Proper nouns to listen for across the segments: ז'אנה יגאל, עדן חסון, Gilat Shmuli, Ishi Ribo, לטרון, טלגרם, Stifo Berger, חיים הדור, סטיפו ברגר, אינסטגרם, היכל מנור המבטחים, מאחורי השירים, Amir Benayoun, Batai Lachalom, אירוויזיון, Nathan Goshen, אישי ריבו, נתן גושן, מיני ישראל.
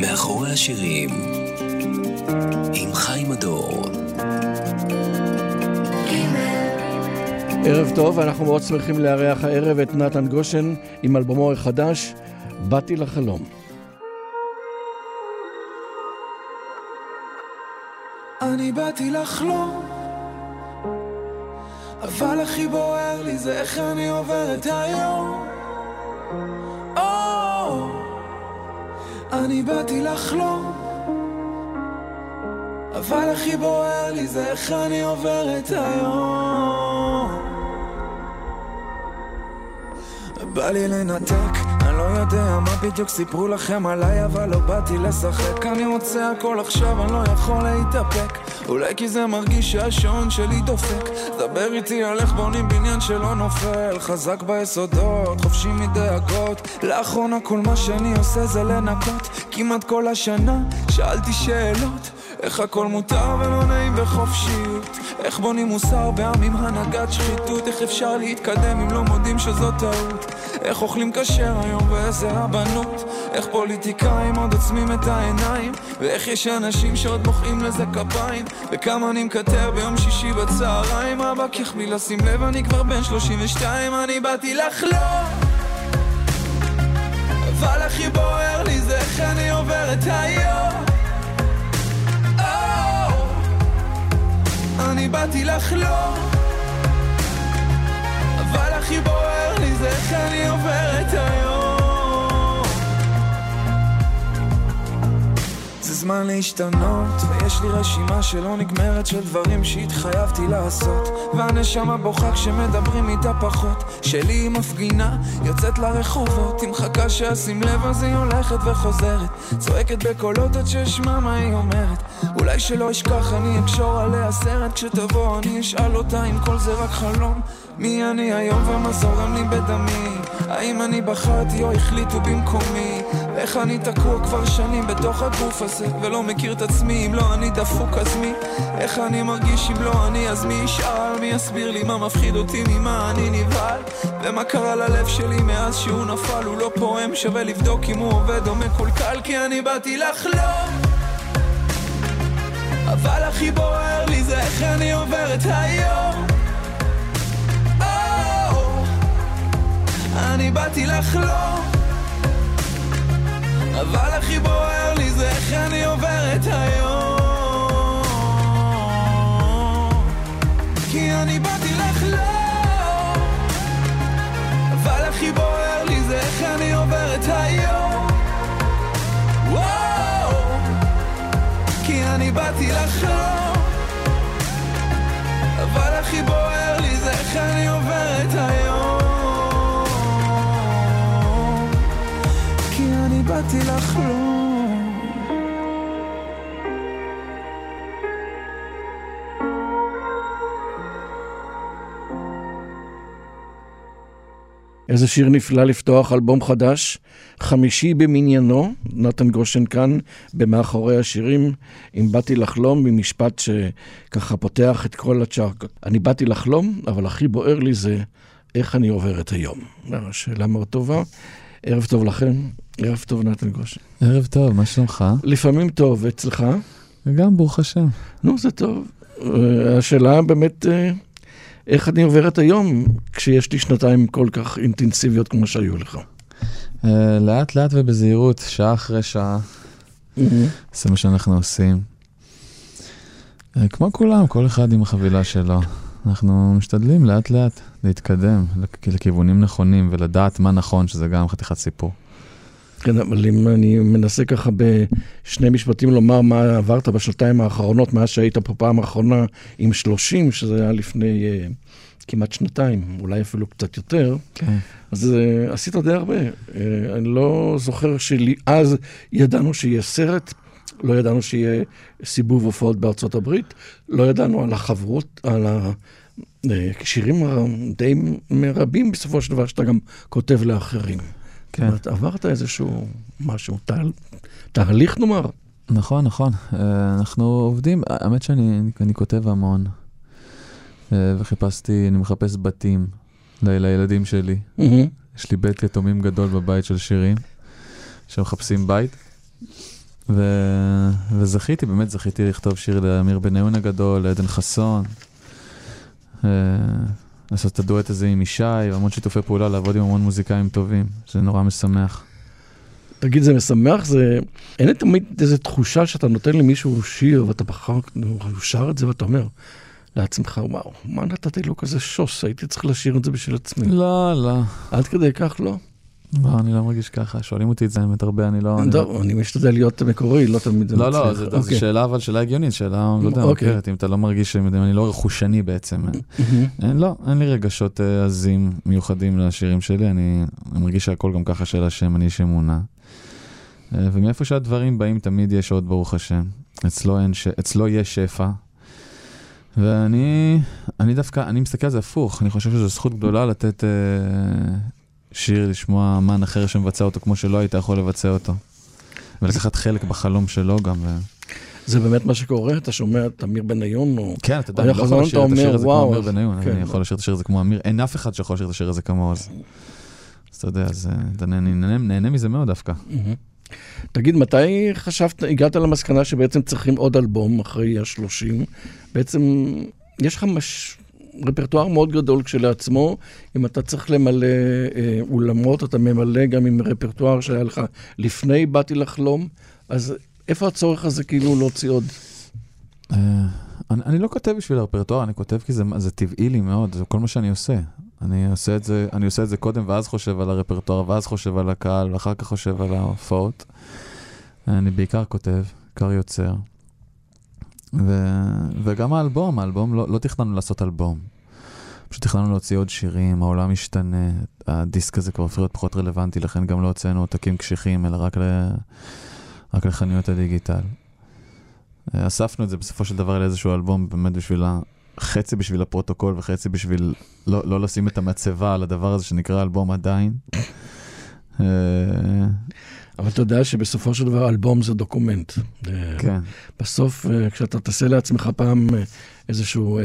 מאחורי השירים עם חיים הדור. ערב טוב, אנחנו מאוד שמחים לארח הערב את נתן גושן עם אלבומו החדש באתי לחלום. אני באתי לחלום, אבל הכי בוער לי זה איך אני עובר את היום. אני באתי לחלום, אבל הכי בוער לי זה איך אני עובר את היום. בא לי לנתק, אני לא יודע מה בדיוק סיפרו לכם עליי, אבל לא באתי לשחק. אני רוצה הכל עכשיו, אני לא יכול להתאפק, אולי כי זה מרגיש שהשעון שלי דופק. דבר איתי על איך בונים בניין שלא נופל, חזק ביסודות, חופשי מדאגות. לאחרונה כל מה שאני עושה זה לנקות, כמעט כל השנה שאלתי שאלות, איך הכל מותר ולא נעים בחופשיות, איך בונים מוסר בעם עם הנהגת שחיתות, איך אפשר להתקדם אם לא מודים שזאת טעות, איך אוכלים כשר היום ואיזה הבנות, איך פוליטיקאים עוד עוצמים את העיניים, ואיך יש אנשים שעוד מוחאים לזה כפיים, וכמה אני מקטר ביום שישי בצהריים. אבא כך בלי לשים לב אני כבר בן 32. אני באתי לחלום, אבל הכי בוער לי זה איך אני עובר את היום. אני באתי לחלום, אבל הכי בוער לי זה איך אני עובר את היום. זה זמן להשתנות, ויש לי רשימה שלא נגמרת של דברים שהתחייבתי לעשות, והנשמה בוכה כשמדברים איתה פחות. שלי היא מפגינה, יוצאת לרחובות, היא מחכה שעשים לב אז היא הולכת וחוזרת, צועקת בקולות עד ששמע מה היא אומרת. אולי שלא אשכח אני אקשור עליה סרט, כשתבוא אני אשאל אותה אם כל זה רק חלום, מי אני היום ומה זורם לי בדמי, האם אני בחרתי או החליטו במקומי, איך אני תקוע כבר שנים בתוך הגוף הזה ולא מכיר את עצמי, אם לא אני דפוק אז מי, איך אני מרגיש אם לא אני אז מי ישאל, מי יסביר לי מה מפחיד אותי, ממה אני נבהל, ומה קרה ללב שלי מאז שהוא נפל, הוא לא פועם, שווה לבדוק אם הוא עובד או מקולקל, כי אני באתי לחלום, אבל הכי בוער לי זה איך אני עובר את היום. אני באתי לחלום, אבל הכי בוער לי זה איך אני עובר את היום. כי אני באתי לחלום, אבל הכי בוער לי זה איך אני עובר את היום. כי אני באתי לחלום, אבל הכי בוער לי זה איך אני עובר את היום. כי אני באתי לחלום. איזה שיר נפלא לפתוח אלבום חדש, חמישי במניינו. נתן גושן כאן במאחורי השירים עם באתי לחלום, במשפט שככה פותח את כל הצ'ארק. אני באתי לחלום, אבל הכי בוער לי זה איך אני עובר את היום. שאלה מאוד טובה. ערב טוב לכם, ערב טוב נתן גושן. ערב טוב, מה שלומך? לפעמים טוב, אצלך? גם ברוך השם. נו, זה טוב. השאלה באמת, איך אני עובר את היום כשיש לי שנתיים כל כך אינטנסיביות כמו שהיו לך? לאט לאט ובזהירות, שעה אחרי שעה. זה מה שאנחנו עושים. כמו כולם, כל אחד עם החבילה שלו. אנחנו משתדלים לאט לאט להתקדם לכיוונים נכונים ולדעת מה נכון, שזה גם חתיכת סיפור. כן, אבל אם אני מנסה ככה בשני משפטים לומר מה עברת בשנתיים האחרונות, מאז שהיית פה פעם האחרונה עם 30, שזה היה לפני כמעט שנתיים, אולי אפילו קצת יותר, כן. אז עשית די הרבה. אני לא זוכר אז ידענו שיהיה סרט, לא ידענו שיהיה סיבוב הופעות בארצות הברית, לא ידענו על החברות, על השירים די מרבים בסופו של דבר שאתה גם כותב לאחרים. כן. זאת אומרת, עברת איזשהו משהו, תהליך נאמר. נכון, נכון. אנחנו עובדים, האמת שאני כותב המון, וחיפשתי, אני מחפש בתים לילדים שלי. יש לי בית יתומים גדול בבית של שירים. שמחפשים בית. וזכיתי, באמת זכיתי לכתוב שיר לאמיר בניון הגדול, לעדן חסון, לעשות את הדואט הזה עם ישי, המון שיתופי פעולה, לעבוד עם המון מוזיקאים טובים. זה נורא משמח. תגיד, זה משמח, זה... אין תמיד איזו תחושה שאתה נותן למישהו שיר, ואתה בחר, הוא שר את זה, ואתה אומר לעצמך, וואו, מה נתתי לו כזה שוס, הייתי צריך לשיר את זה בשביל עצמי. לא, לא. עד כדי כך, לא? לא, אני לא מרגיש ככה, שואלים אותי את זה, באמת הרבה, אני לא... לא, אני משתדל להיות מקורי, לא תמיד זה מצליח. לא, לא, זו שאלה, אבל שאלה הגיונית, שאלה, לא יודע, מכירת, אם אתה לא מרגיש, אני לא רכושני בעצם. לא, אין לי רגשות עזים מיוחדים לשירים שלי, אני מרגיש שהכל גם ככה שאלה שם, אני שמונה. ומאיפה שהדברים באים, תמיד יש עוד ברוך השם. אצלו יש שפע. ואני דווקא, אני מסתכל על זה הפוך, אני חושב שזו זכות גדולה לתת... שיר, לשמוע אמן אחר שמבצע אותו כמו שלא היית יכול לבצע אותו. ולקחת חלק בחלום שלו גם. זה באמת מה שקורה? אתה שומע את אמיר בניון? כן, אתה יודע, אני לא יכול לשיר את השיר הזה כמו אמיר בניון. אני יכול לשיר את השיר הזה כמו אמיר. אין אף אחד שיכול לשיר את השיר הזה כמו אז. אז אתה יודע, אני נהנה מזה מאוד דווקא. תגיד, מתי חשבת, הגעת למסקנה שבעצם צריכים עוד אלבום אחרי ה-30? בעצם יש לך רפרטואר מאוד גדול כשלעצמו, אם אתה צריך למלא אולמות, אתה ממלא גם עם רפרטואר שהיה לך לפני באתי לחלום, אז איפה הצורך הזה כאילו להוציא עוד? אני לא כותב בשביל הרפרטואר, אני כותב כי זה טבעי לי מאוד, זה כל מה שאני עושה. אני עושה את זה קודם ואז חושב על הרפרטואר, ואז חושב על הקהל, ואחר כך חושב על ההופעות. אני בעיקר כותב, בעיקר יוצר. וגם האלבום לא תכננו לעשות אלבום. פשוט תכננו להוציא עוד שירים, העולם משתנה, הדיסק הזה כבר הופך להיות פחות רלוונטי, לכן גם לא הוצאנו עותקים קשיחים, אלא רק לחנויות הדיגיטל. אספנו את זה בסופו של דבר לאיזשהו אלבום, באמת בשביל חצי בשביל הפרוטוקול, וחצי בשביל לא לשים את המצבה על הדבר הזה שנקרא אלבום עדיין. אבל אתה יודע שבסופו של דבר אלבום זה דוקומנט. כן. בסוף, כשאתה תעשה לעצמך פעם איזשהו...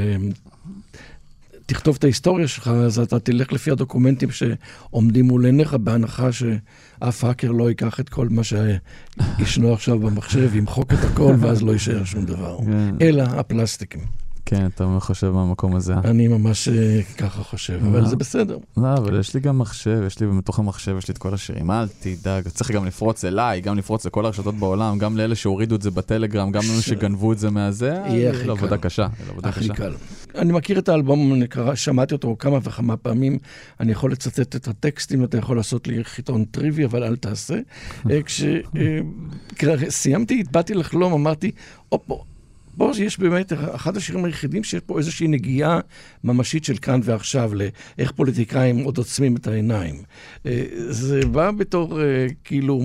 תכתוב את ההיסטוריה שלך, אז אתה תלך לפי הדוקומנטים שעומדים מול עיניך, בהנחה שאף האקר לא ייקח את כל מה שישנו עכשיו במחשב, ימחוק את הכל, ואז לא יישאר שום דבר. אלא הפלסטיקים. כן, אתה חושב מהמקום הזה. אני ממש ככה חושב, אבל זה בסדר. לא, אבל יש לי גם מחשב, יש לי בתוך המחשב, יש לי את כל השירים, אל תדאג, צריך גם לפרוץ אליי, גם לפרוץ לכל הרשתות בעולם, גם לאלה שהורידו את זה בטלגרם, גם לאלה שגנבו את זה מהזה, זה עבודה קשה. הכי קל. אני מכיר את האלבום, שמעתי אותו כמה וכמה פעמים, אני יכול לצטט את הטקסטים, אתה יכול לעשות לי חיתון טריווי, אבל אל תעשה. כשסיימתי, באתי לחלום, אמרתי, אופו, בו יש באמת אחד השירים היחידים שיש פה איזושהי נגיעה ממשית של כאן ועכשיו, לאיך פוליטיקאים עוד עוצמים את העיניים. זה בא בתור כאילו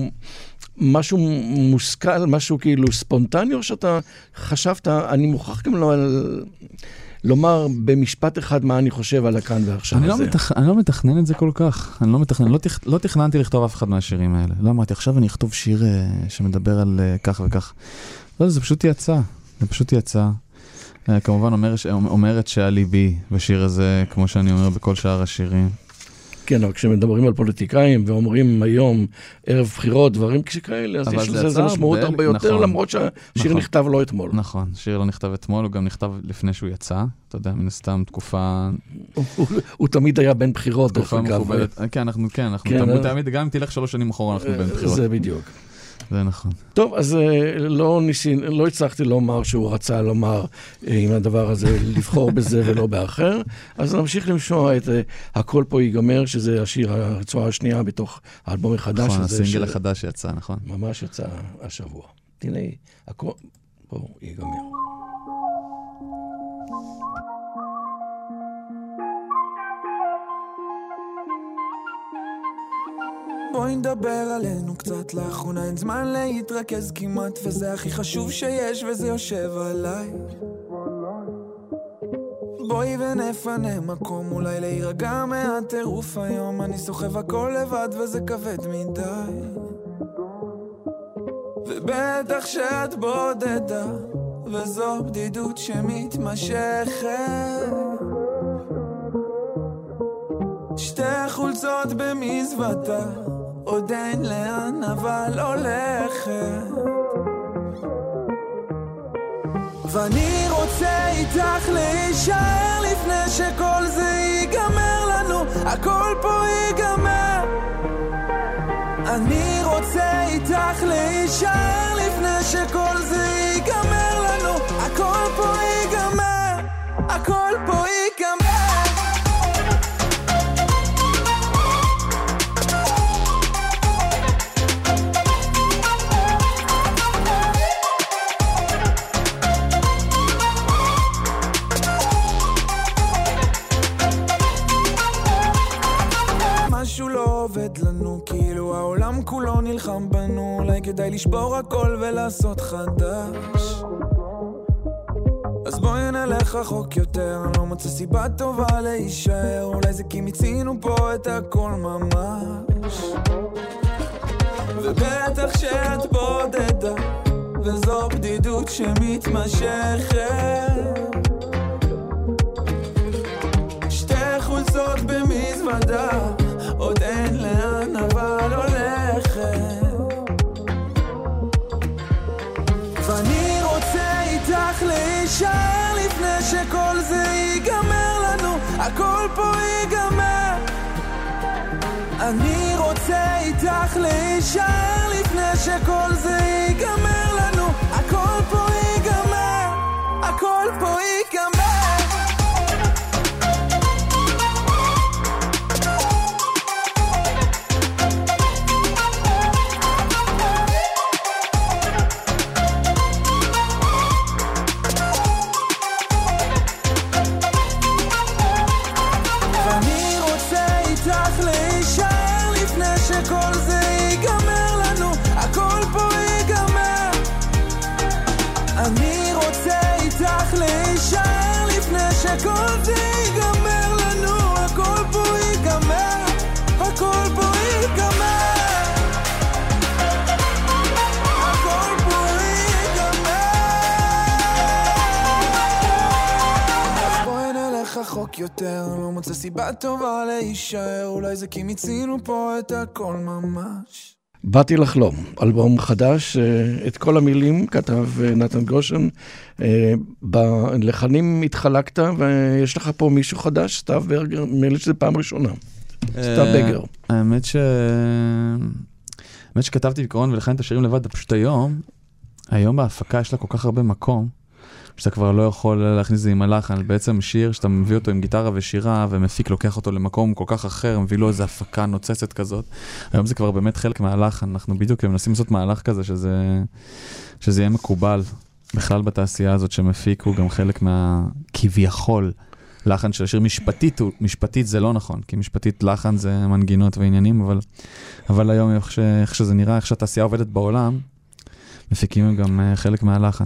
משהו מושכל, משהו כאילו ספונטני, או שאתה חשבת, אני מוכרח גם לומר במשפט אחד מה אני חושב על הכאן ועכשיו הזה. אני לא מתכנן את זה כל כך. אני לא מתכנן, לא תכננתי לכתוב אף אחד מהשירים האלה. לא אמרתי, עכשיו אני אכתוב שיר שמדבר על כך וכך. לא, זה פשוט יצא. זה פשוט יצא. כמובן אומרת שהליבי בשיר הזה, כמו שאני אומר בכל שאר השירים. כן, אבל כשמדברים על פוליטיקאים ואומרים היום ערב בחירות, דברים כאלה, אז יש לזה משמעות הרבה יותר, למרות שהשיר נכתב לא אתמול. נכון, שיר לא נכתב אתמול, הוא גם נכתב לפני שהוא יצא. אתה יודע, מן הסתם תקופה... הוא תמיד היה בין בחירות. תקופה מכובדת. כן, אנחנו תמיד, גם אם תלך 3 שנים אחורה, אנחנו בין בחירות. זה בדיוק. זה נכון. טוב, אז לא הצלחתי לומר שהוא רצה לומר עם הדבר הזה, לבחור בזה ולא באחר, אז נמשיך למשוע את הכל פה ייגמר, שזה השיר הרצועה השנייה בתוך האלבום החדש. נכון, הסינגל החדש שיצא, נכון. ממש יצא השבוע. הנה, הכל פה ייגמר. בואי נדבר עלינו קצת לאחרונה, אין זמן להתרכז כמעט, וזה הכי חשוב שיש, וזה יושב עליי. בואי ונפנה מקום אולי להירגע מהטירוף היום, אני סוחב הכל לבד וזה כבד מדי, ובטח שאת בודדה, וזו בדידות שמתמשכת. שתי חולצות במזוודה עוד אין לאן אבל הולכת, ואני רוצה איתך להישאר לפני שכל זה ייגמר לנו, הכל פה ייגמר. אני רוצה איתך להישאר לפני שכל זה ייגמר לנו, הכל פה ייגמר, הכל פה ייגמר. כאילו העולם כולו נלחם בנו, אולי כדאי לשבור הכל ולעשות חדש. אז בואי נלך רחוק יותר, לא מצא סיבה טובה להישאר, אולי זה כי מצינו פה את הכל ממש. ובטח שאת בודדה, וזו בדידות שמתמשכת, שתי חולצות במזוודה, עוד אין לאן אבל הולכת, ואני רוצה איתך להישאר לפני שכל זה ייגמר לנו, הכל פה ייגמר. אני רוצה איתך להישאר לפני שכל זה ייגמר לנו, הכל פה ייגמר, הכל פה ייגמר. יותר, לא מוצא סיבה טובה להישאר, אולי זה כי מצינו פה את הכל ממש. באתי לחלום, אלבום חדש, את כל המילים כתב נתן גושן, בלחנים התחלקת, ויש לך פה מישהו חדש, סתיו ברגר, מילי שזה פעם ראשונה, סתיו ברגר. האמת שכתבתי בקרון ולחן את השירים לבד, פשוט היום בהפקה יש לה כל כך הרבה מקום, שאתה כבר לא יכול להכניס זה עם הלחן, בעצם שיר שאתה מביא אותו עם גיטרה ושירה, ומפיק לוקח אותו למקום כל כך אחר, מביא לו איזו הפקה נוצצת כזאת. היום זה כבר באמת חלק מהלחן, אנחנו בדיוק מנסים לעשות מהלך כזה, שזה יהיה מקובל. בכלל בתעשייה הזאת שמפיק הוא גם חלק מהכביכול לחן של השיר. משפטית זה לא נכון, כי משפטית לחן זה מנגינות ועניינים, אבל היום איך שזה נראה, איך שהתעשייה עובדת בעולם, מפיקים גם חלק מהלחן.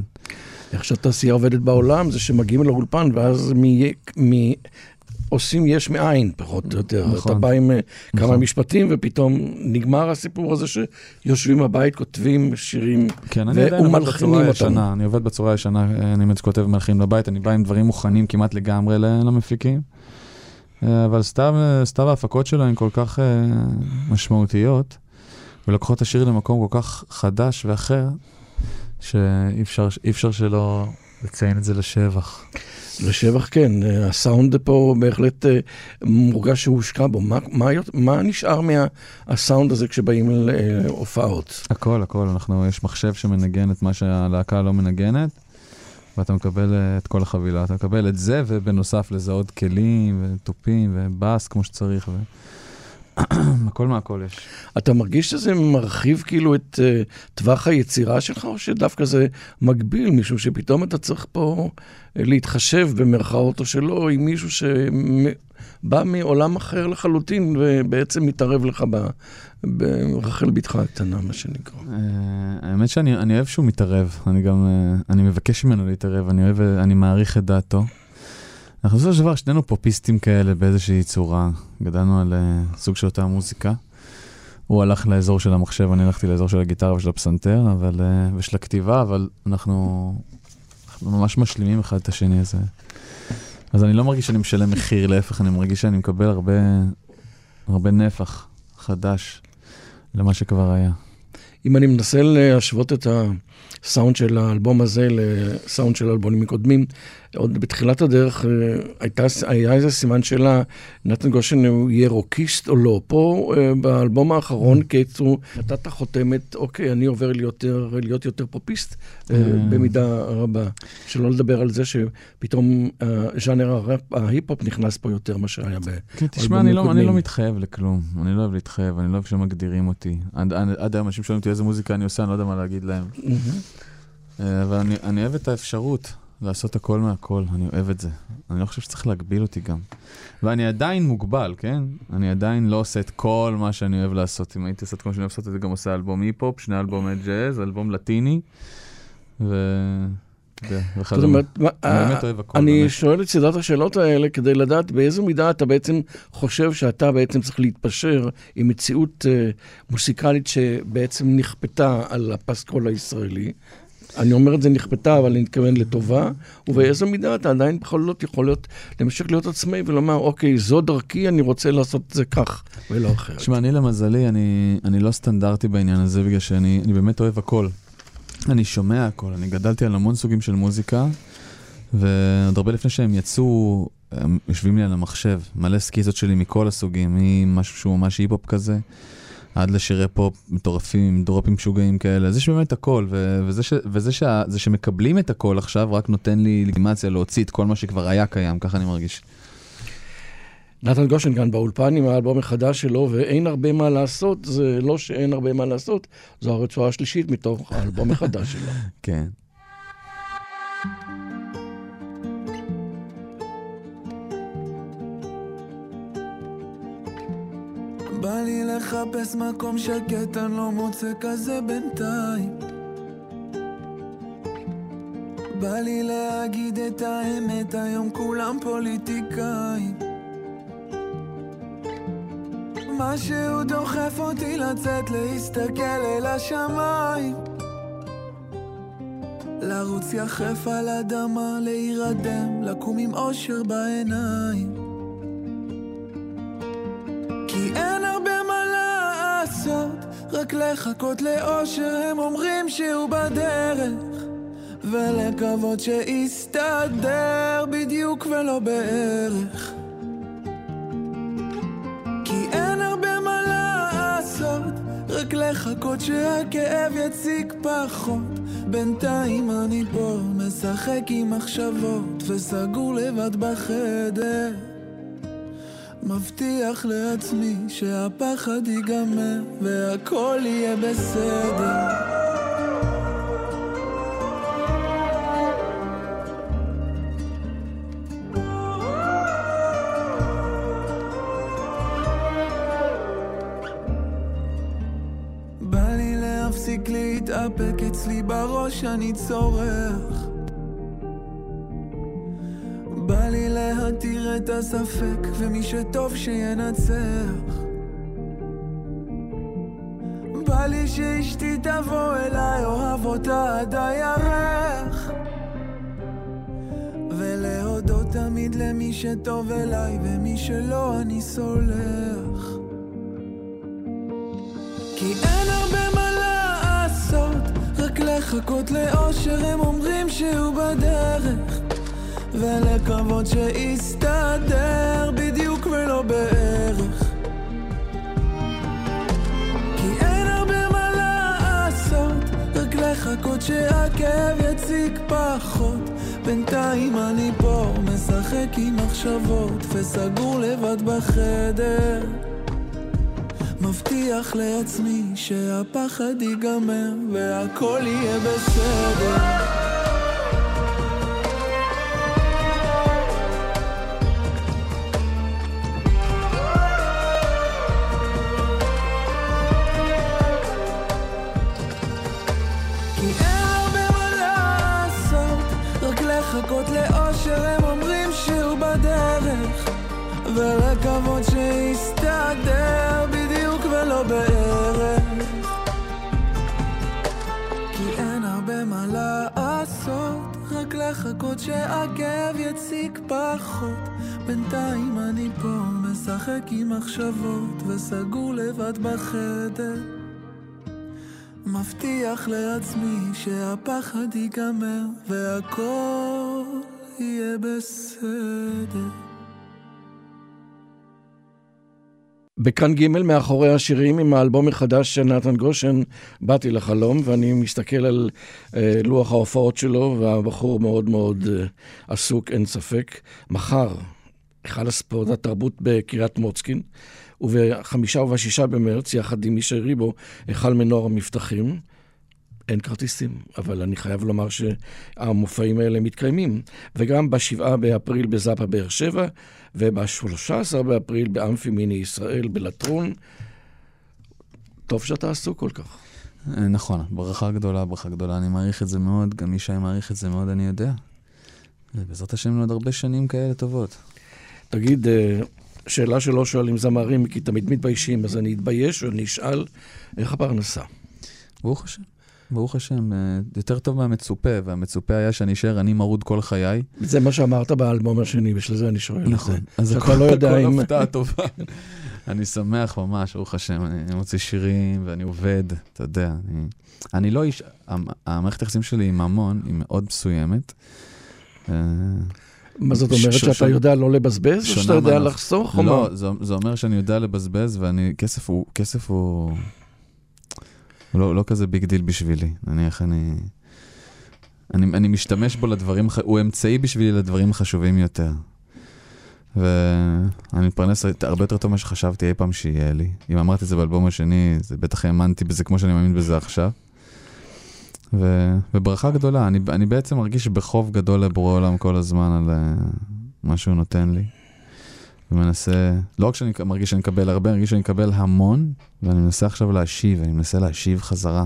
איך שהתעשייה עובדת בעולם, זה שמגיעים לאולפן, ואז עושים יש מאין, פחות או יותר. אתה בא עם כמה משפטים, ופתאום נגמר הסיפור הזה שיושבים בבית, כותבים שירים, ומלחינים אותם. אני עובד בצורה הישנה, אני כותב ומלחין לבית, אני בא עם דברים מוכנים כמעט לגמרי למפיקים, אבל סתם ההפקות שלו הן כל כך משמעותיות, ולקחו את השיר למקום כל כך חדש ואחר, שאי אפשר שלא לציין את זה לשבח. לשבח, כן. הסאונד פה בהחלט מורגש שהושקע בו. מה נשאר מהסאונד הזה כשבאים להופעות? הכל. יש מחשב שמנגן את מה שהלהקה לא מנגנת, ואתה מקבל את כל החבילה. אתה מקבל את זה, ובנוסף לזה עוד כלים וטופים ובאס כמו שצריך הכל מהכל יש. אתה מרגיש שזה מרחיב כאילו את טווח היצירה שלך, או שדווקא זה מגביל, משום שפתאום אתה צריך פה להתחשב במרכאות או שלא, עם מישהו שבא מעולם אחר לחלוטין, ובעצם מתערב לך ברחל ביתך הקטנה, מה שנקרא. האמת שאני אוהב שהוא מתערב, אני מבקש ממנו להתערב, אני מעריך את דעתו. אנחנו בסופו של דבר שנינו פופיסטים כאלה באיזושהי צורה, גדלנו על סוג של אותה מוזיקה, הוא הלך לאזור של המחשב, אני הלכתי לאזור של הגיטרה ושל הפסנתר ושל הכתיבה, אבל אנחנו ממש משלימים אחד את השני הזה. אז אני לא מרגיש שאני משלם מחיר, להפך, אני מרגיש שאני מקבל הרבה נפח חדש למה שכבר היה. אם אני מנסה להשוות את הסאונד של האלבום הזה לסאונד של אלבומים מקודמים, עוד בתחילת הדרך היה איזה סימן שאלה, נתן גושן הוא יהיה רוקיסט או לא. פה באלבום האחרון, כאילו, נתת חותמת, אוקיי, אני עובר להיות יותר פופיסט במידה רבה. שלא לדבר על זה שפתאום ז'אנר ההיפ-הופ נכנס פה יותר מה שהיה באלבומים מקודמים. תשמע, אני לא מתחייב לכלום. אני לא אוהב להתחייב, אני לא אוהב שמגדירים אותי. עד היום אנשים שואלים אותי איזה מוזיקה אני עושה, אני לא יודע מה להגיד להם. אבל אני אוהב את האפשרות. לעשות הכל מהכל, אני אוהב את זה. אני לא חושב שצריך להגביל אותי גם. ואני עדיין מוגבל, כן? אני עדיין לא עושה את כל מה שאני אוהב לעשות. אם הייתי עושה את כל מה שאני אוהב לעשות, אני גם עושה אלבום היפ-הופ, שני אלבומי ג'אז, אלבום לטיני, זאת אומרת, אני שואל את סדרת השאלות האלה כדי לדעת באיזו מידה אתה בעצם חושב שאתה בעצם צריך להתפשר עם מציאות מוסיקלית שבעצם נכפתה על הפסקול הישראלי, אני אומר את זה נכפתה, אבל אני מתכוון לטובה, ובאיזו מידה אתה עדיין בכל זאת יכול להיות, להמשיך להיות עצמאי ולומר, אוקיי, זו דרכי, אני רוצה לעשות את זה כך, ולא אחרת. תשמע, אני למזלי, אני לא סטנדרטי בעניין הזה, בגלל שאני באמת אוהב הכל. אני שומע הכל, אני גדלתי על המון סוגים של מוזיקה, ועוד הרבה לפני שהם יצאו, הם יושבים לי על המחשב, מלא סקיצות שלי מכל הסוגים, משהו שהוא ממש היפ-הופ כזה, עד לשירי פופ מטורפים, דרופים שוגעים כאלה. זה שבאמת הכל, וזה שמקבלים את הכל עכשיו, רק נותן לי לגימציה להוציא את כל מה שכבר היה קיים, ככה אני מרגיש. נתן גושן כאן באולפן עם האלבום החדש שלו, ואין הרבה מה לעשות, זה לא שאין הרבה מה לעשות, זו הרצועה השלישית מתוך האלבום החדש שלו. כן. בא לי לחפש מקום שקט, אני לא מוצא כזה בינתיים. בא לי להגיד את האמת, היום כולם פוליטיקאים. משהו דוחף אותי לצאת, להסתכל אל השמיים, לרוץ יחף על אדמה, להירדם, לקום עם אושר בעיניים. כי אין הרבה מה לעשות, רק לחכות לאושר, הם אומרים שהוא בדרך, ולקוות שיסתדר בדיוק ולא בערך. כי אין הרבה מה לעשות, רק לחכות שהכאב יציק פחות, בינתיים אני פה משחק עם מחשבות, וסגור לבד בחדר, מבטיח לעצמי שהפחד ייגמר והכל יהיה בסדר. בא לי להפסיק להתאפק, אצלי בראש אני צורך, בא לי להתיר את הספק, ומי שטוב שינצח. בא לי שאשתי תבוא אליי, אוהב אותה עד הירח, ולהודות תמיד למי שטוב אליי, ומי שלא אני סולח. כי אין הרבה מה לעשות, רק לחכות לאושר, הם אומרים שהוא בדרך, ולקוות שיסתדר בדיוק ולא בערך. כי אין הרבה מה לעשות, רק לחכות שהכאב יציק פחות, בינתיים אני פה משחק עם מחשבות, וסגור לבד בחדר, מבטיח לעצמי שהפחד ייגמר והכל יהיה בסדר. ולקוות שיסתדר בדיוק ולא בערך. כי אין הרבה מה לעשות, רק לחכות שהכאב יציק פחות, בינתיים אני פה משחק עם מחשבות, וסגור לבד בחדר, מבטיח לעצמי שהפחד ייגמר והכל יהיה בסדר. בכאן ג' מאחורי השירים עם האלבום החדש של נתן גושן, באתי לחלום, ואני מסתכל על לוח ההופעות שלו, והבחור מאוד מאוד עסוק, אין ספק. מחר, היכל הספורט התרבות בקריית מוצקין, וב-5 וב-6 במרץ, יחד עם אישי ריבו, היכל מנור המבטחים. אין כרטיסים, אבל אני חייב לומר שהמופעים האלה מתקיימים. וגם ב7 באפריל בזאפה באר שבע, וב-13 באפריל באמפי מיני ישראל בלטרון. טוב שאתה עסוק כל כך. נכון, ברכה גדולה, ברכה גדולה. אני מעריך את זה מאוד, גם אישה מעריך את זה מאוד, אני יודע. ובעזרת השם עוד הרבה שנים כאלה טובות. תגיד, שאלה שלא שואלים זמרים, כי תמיד מתביישים, אז אני אתבייש ונשאל, איך הפרנסה? ברוך השם. ברוך השם, יותר טוב מהמצופה, והמצופה היה שאני אשאר, אני מרוד כל חיי. זה מה שאמרת באלבום השני, בשביל זה אני שואל. נכון. אז אתה לא יודע אם... כל הפתעה טובה. אני שמח ממש, ברוך השם, אני מוציא שירים, ואני עובד, אתה יודע. אני לא איש... המערכת היחסים שלי עם המון, היא מאוד מסוימת. מה זאת אומרת, שאתה יודע לא לבזבז? שאתה יודע לחסוך? לא, זה אומר שאני יודע לבזבז, ואני... כסף הוא... לא כזה ביג דיל בשבילי. נניח אני משתמש בו לדברים, הוא אמצעי בשבילי לדברים חשובים יותר. ואני מתפרנס הרבה יותר טוב מה שחשבתי אי פעם שיהיה לי. אם אמרתי את זה באלבום השני, זה בטח האמנתי בזה כמו שאני מאמין בזה עכשיו. וברכה גדולה, אני בעצם מרגיש בחוב גדול לבורא עולם כל הזמן על מה שהוא נותן לי. ומנסה, לא רק שאני מרגיש שאני אקבל הרבה, אני מרגיש שאני אקבל המון, ואני מנסה עכשיו להשיב, אני מנסה להשיב חזרה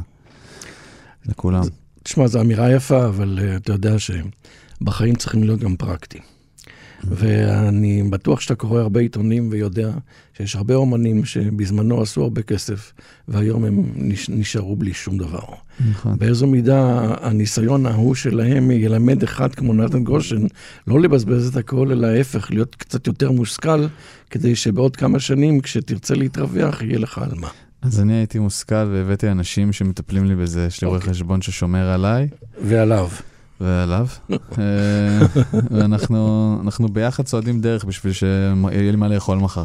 לכולם. תשמע, זו אמירה יפה, אבל אתה יודע שבחיים צריכים להיות גם פרקטיים. ואני בטוח שאתה קורא הרבה עיתונים ויודע שיש הרבה אומנים שבזמנו עשו הרבה כסף, והיום הם נשארו בלי שום דבר. באיזו מידה הניסיון ההוא שלהם ילמד אחד כמו נתן גושן, לא לבזבז את הכל, אלא ההפך, להיות קצת יותר מושכל, כדי שבעוד כמה שנים, כשתרצה להתרווח, יהיה לך על מה. אז אני הייתי מושכל והבאתי אנשים שמטפלים לי בזה, יש לי רואה חשבון ששומר עליי. ועליו. ועליו, ואנחנו ביחד צועדים דרך בשביל שיהיה לי מה לאכול מחר.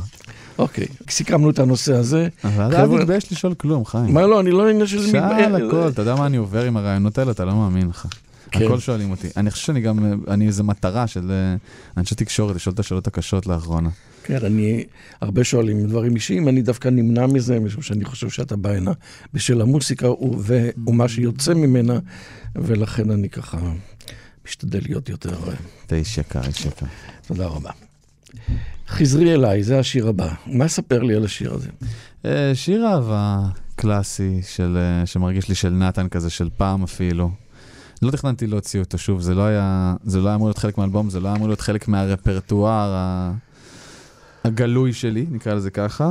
אוקיי, סיכמנו את הנושא הזה. אבל אל תתבייש לשאול כלום, חיים. מה לא, אני לא עניין שזה מתבייש. שאל הכל, אתה יודע מה אני עובר עם הרעיונות האלה, אתה לא מאמין לך. הכל שואלים אותי. אני חושב שאני גם, איזו מטרה של אנשי תקשורת, לשאול את השאלות הקשות לאחרונה. כן, אני הרבה שואלים דברים אישיים, אני דווקא נמנע מזה, משום שאני חושב שאתה בא הנה בשל המוסיקה ומה שיוצא ממנה, ולכן אני ככה משתדל להיות יותר... אתה איש יקר, איש יקר. תודה רבה. חזרי אליי, זה השיר הבא. מה ספר לי על השיר הזה? שיר אהבה קלאסי, שמרגיש לי של נתן כזה, של פעם אפילו. לא תכננתי להוציא אותו שוב, זה לא היה אמור להיות חלק מהאלבום, זה לא היה אמור להיות חלק מהרפרטואר הגלוי שלי, נקרא לזה ככה,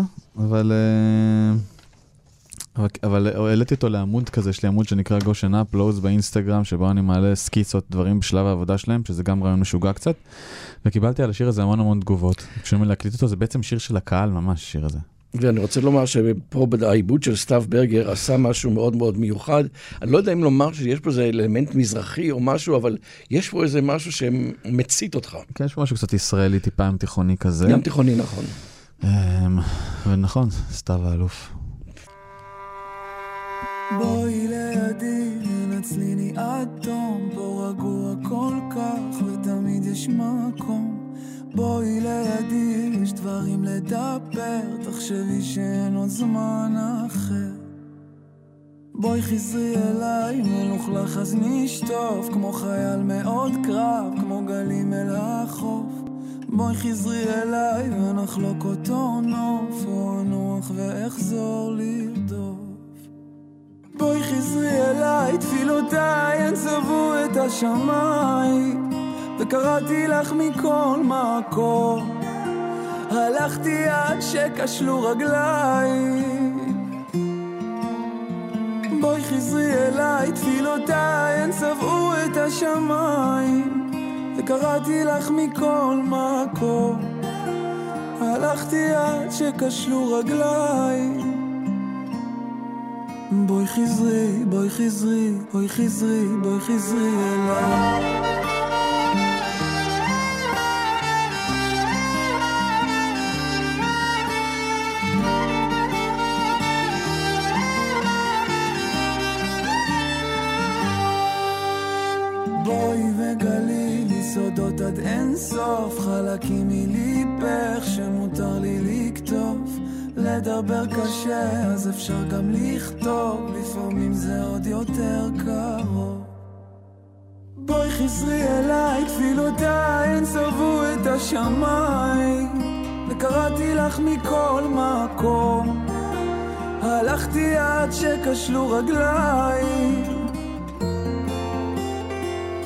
אבל העליתי אותו לעמוד כזה, יש לי עמוד שנקרא Goshen Uploads באינסטגרם, שבו אני מעלה סקיצות דברים בשלב העבודה שלהם, שזה גם רעיון משוגע קצת, וקיבלתי על השיר הזה המון המון תגובות. כשאני להקליט אותו, זה בעצם שיר של הקהל ממש, השיר הזה. ואני רוצה לומר שפה העיבוד של סטיפו ברגר עשה משהו מאוד מאוד מיוחד. אני לא יודע אם לומר שיש פה איזה אלמנט מזרחי או משהו, אבל יש פה איזה משהו שמצית אותך. כן, יש פה משהו קצת ישראלי, טיפה עם תיכוני כזה. גם תיכוני, נכון. ונכון, סטיפו האלוף. בואי לידי, נצליני עד תום, בוא רגוע כל כך, ותמיד יש מקום. בואי לידי, יש דברים לדבר, תחשבי שאין עוד זמן אחר. בואי חזרי אליי, מלוכלך אז נשטוף, כמו חייל מאוד קרב, כמו גלים אל החוף. בואי חזרי אליי, ונחלוק אותו נוף, או נוח ואחזור לרדוף. בואי חזרי אליי, תפילותיי, ינצבו את השמיים. וקראתי לך מכל מקום, הלכתי עד שקשלו רגליים. בואי חזרי אליי, תפילותיי צבעו את השמיים. וקראתי לך מכל מקום, הלכתי עד שקשלו רגליים. בואי חזרי, בואי חזרי, בואי חזרי, בואי חזרי אליי. סודות עד אין סוף, חלקים מליפך שמותר לי לקטוף, לדבר קשה אז אפשר גם לכתוב, לפעמים זה עוד יותר קרוב. בואי חזרי אליי, תפילותיי צבעו את השמיים, וקראתי לך מכל מקום, הלכתי עד שקשלו רגליי.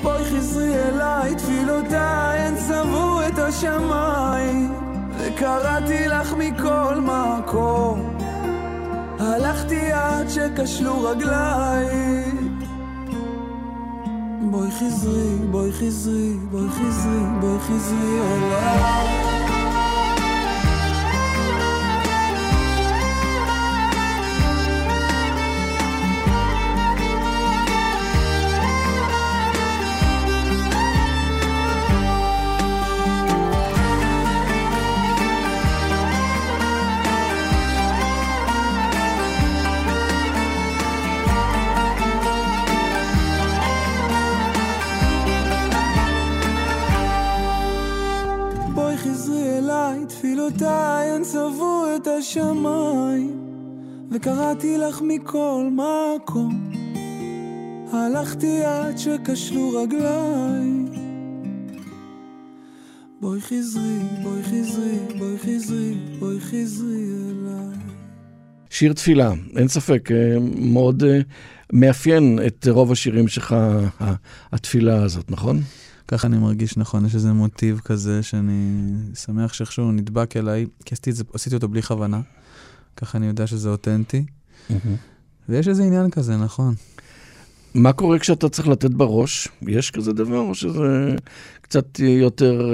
בואי חזרי אליי, תפילותיי צבעו את השמיים, וקראתי לך מכל מקום, הלכתי עד שקשלו רגליי. בואי חזרי, בואי חזרי, בואי חזרי, בואי חזרי אליי. וקראתי לך מכל מקום, הלכתי עד שקשלו רגליי. בואי חזרי, בואי חזרי, בואי חזרי, בואי חזרי אליי. שיר תפילה, אין ספק, מאוד מאפיין את רוב השירים שלך, התפילה הזאת, נכון? ככה אני מרגיש, נכון, יש איזה מוטיב כזה שאני שמח שחשוב נדבק אליי, כי עשיתי אותו בלי כוונה. ככה אני יודע שזה אותנטי. ויש איזה עניין כזה, נכון. מה קורה כשאתה צריך לתת בראש? יש כזה דבר, או שזה קצת יותר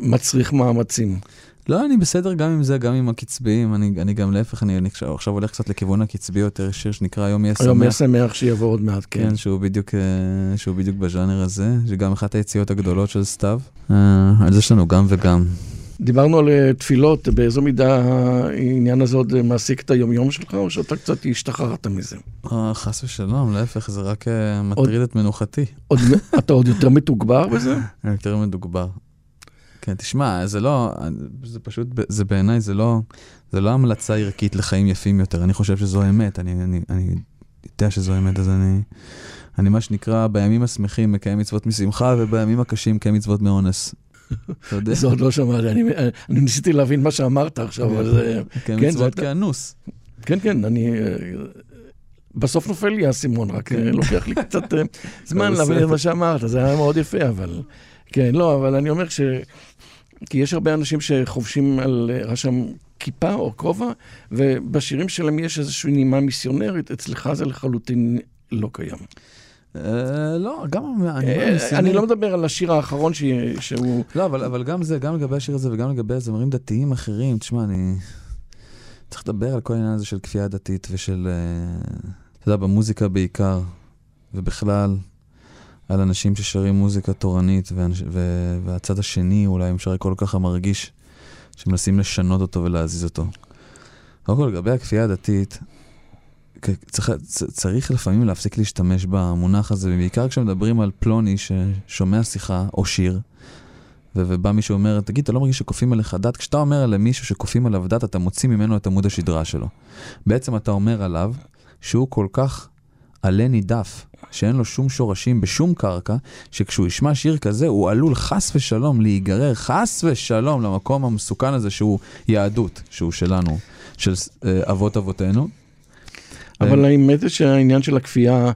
מצריך מאמצים? לא, אני בסדר גם עם זה, גם עם הקצביים. אני גם להפך, אני עכשיו הולך קצת לכיוון הקצבי יותר, שיר שנקרא יום יהיה שמח. יום יהיה שמח שיבוא עוד מעט, כן. כן, שהוא בדיוק בז'אנר הזה, שגם אחת היציאות הגדולות של סתיו. אז יש לנו גם וגם. דיברנו על תפילות, באיזו מידה העניין הזה עוד מעסיק את היום-יום שלך, או שאתה קצת השתחררת מזה? חס ושלום, להפך, זה רק מטריד את מנוחתי. אתה עוד יותר מתוגבר בזה? אני יותר מתוגבר. כן, תשמע, זה לא, זה פשוט, זה בעיניי, זה לא המלצה ערכית לחיים יפים יותר, אני חושב שזו האמת, אני יודע שזו האמת, אז אני מה שנקרא, בימים השמחים מקיים מצוות משמחה, ובימים הקשים מקיים מצוות מאונס. זה עוד לא שמעתי, אני ניסיתי להבין מה שאמרת עכשיו. כן, מצוות כאנוס. כן, כן, אני... בסוף נופל לי הסימון, רק לוקח לי קצת זמן להבין את מה שאמרת, זה היה מאוד יפה, אבל... כן, לא, אבל אני אומר ש... כי יש הרבה אנשים שחובשים על רשם כיפה או כובע, ובשירים שלהם יש איזושהי נימה מיסיונרית, אצלך זה לחלוטין לא קיים. לא, גם... אני לא מדבר על השיר האחרון שהוא... לא, אבל גם זה, גם לגבי השיר הזה וגם לגבי זמרים דתיים אחרים, תשמע, אני צריך לדבר על כל העניין הזה של כפייה דתית ושל, אתה יודע, במוזיקה בעיקר, ובכלל, על אנשים ששרים מוזיקה תורנית, והצד השני אולי אם שרי כל כך מרגיש, שמנסים לשנות אותו ולהזיז אותו. קודם כל, לגבי הכפייה הדתית, צריך לפעמים להפסיק להשתמש במונח הזה, ובעיקר כשמדברים על פלוני ששומע שיחה או שיר, ובא מישהו אומר, תגיד, אתה לא מרגיש שכופים עליך דת? כשאתה אומר למישהו שכופים עליו דת, אתה מוציא ממנו את עמוד השדרה שלו. בעצם אתה אומר עליו שהוא כל כך עלה נידף, שאין לו שום שורשים בשום קרקע, שכשהוא ישמע שיר כזה, הוא עלול חס ושלום להיגרר, חס ושלום, למקום המסוכן הזה שהוא יהדות, שהוא שלנו, של אבות אבותינו. אבל האמת זה שהעניין של הכפייה,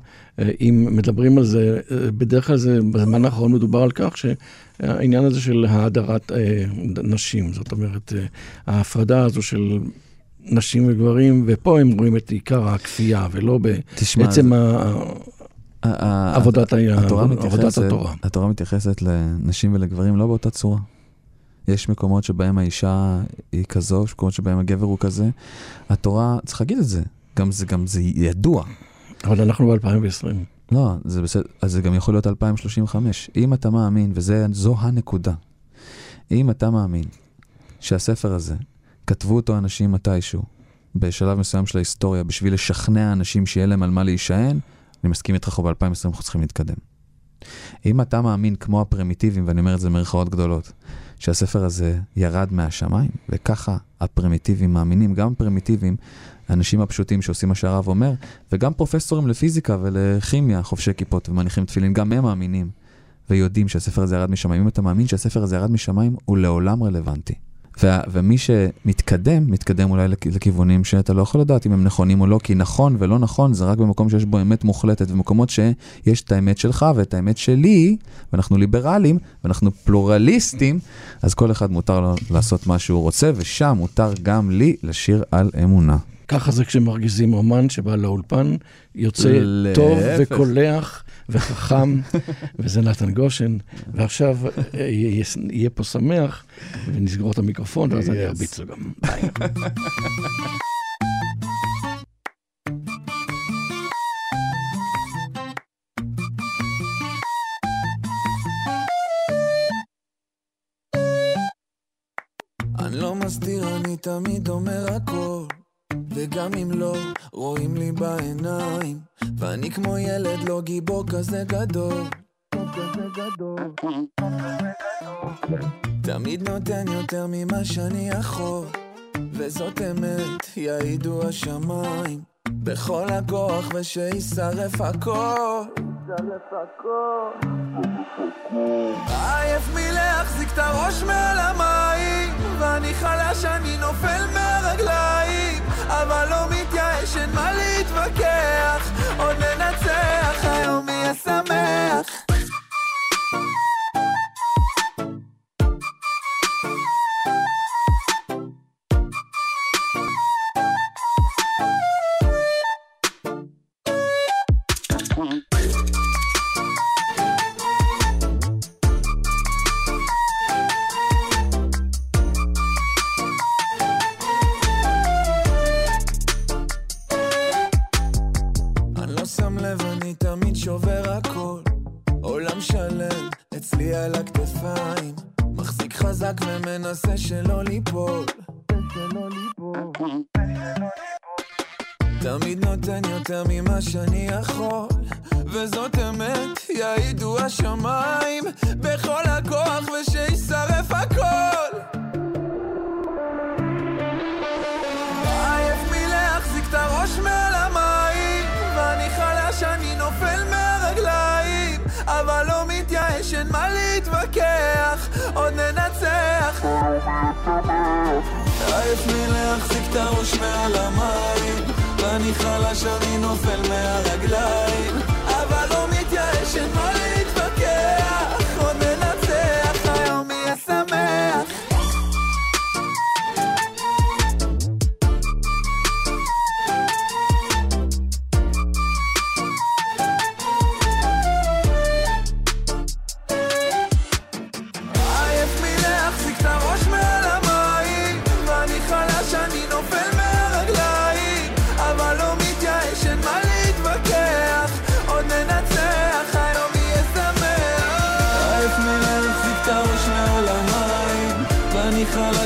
אם מדברים על זה, בדרך כלל זה, בזמן האחרון מדובר על כך, שהעניין הזה של ההדרת נשים, זאת אומרת, ההפרדה הזו של נשים וגברים, ופה הם רואים את עיקר הכפייה, ולא בעצם עבודת התורה. התורה מתייחסת לנשים ולגברים לא באותה צורה. יש מקומות שבהם האישה היא כזו, יש מקומות שבהם הגבר הוא כזה. התורה, צריך להגיד את זה. גם זה ידוע. אבל אנחנו ב-2020. לא, זה בסדר, אז זה גם יכול להיות 2035. אם אתה מאמין, וזו הנקודה, אם אתה מאמין שהספר הזה, כתבו אותו אנשים מתישהו, בשלב מסוים של ההיסטוריה, בשביל לשכנע אנשים שיהיה להם על מה להישען, אני מסכים איתך, חוב, ב-2020 אנחנו צריכים להתקדם. אם אתה מאמין כמו הפרימיטיבים, ואני אומר את זה מרכאות גדולות, שהספר הזה ירד מהשמיים, וככה הפרימיטיבים מאמינים, גם פרימיטיבים, האנשים הפשוטים שעושים מה שהרב אומר, וגם פרופסורים לפיזיקה ולכימיה, חובשי כיפות ומניחים תפילין, גם הם מאמינים, ויודעים שהספר הזה ירד משמיים. אם אתה מאמין שהספר הזה ירד משמיים, הוא לעולם רלוונטי. ומי שמתקדם, מתקדם אולי לכיוונים שאתה לא יכול לדעת אם הם נכונים או לא, כי נכון ולא נכון, זה רק במקום שיש בו אמת מוחלטת, ומקומות שיש את האמת שלך ואת האמת שלי, ואנחנו ליברלים, ואנחנו פלורליסטים, אז כל אחד מותר לו לעשות מה שהוא רוצה, ושם מותר גם לי לשיר על אמונה. ככה זה כשמרגיזים אומן שבא לאולפן, יוצא טוב וקולח וחכם, וזה נתן גושן, ועכשיו יהיה פה שמח, ונסגור את המיקרופון, ואז אני ארביץ לו גם. ביי. אני לא מסתיר, אני תמיד אומר הכל, וגם אם לא, רואים לי בעיניים, ואני כמו ילד לא גיבור כזה גדול, תמיד נותן יותר ממה שאני יכול, וזאת אמת, יעידו השמיים, בכל הכוח ושישרף הכל, עייף מלהחזיק את הראש מעל המים, ואני חלש, אני נופל מהרגליים, אבל לא מתייאש, אין מה להתווכח, עוד ננצח, היום יהיה שמח. מנסה שלא ליפול, תמיד נותן יותר ממה שאני יכול, וזאת אמת, יעידו השמיים, בכל הכוח ושישרף הכל, עייף מלהחזיק את הראש מעל המים, ואני חלש, אני נופל מהרגליים, אבל לא מתייאש, אין מה להתווכח, עוד ננצח. עייף מלהחזיק את הראש מעל המים, ואני חלש, אני נופל מהרגליים, אבל לא מתייאש, אין מה להתווכח, עוד ננצח, היום יהיה שמח.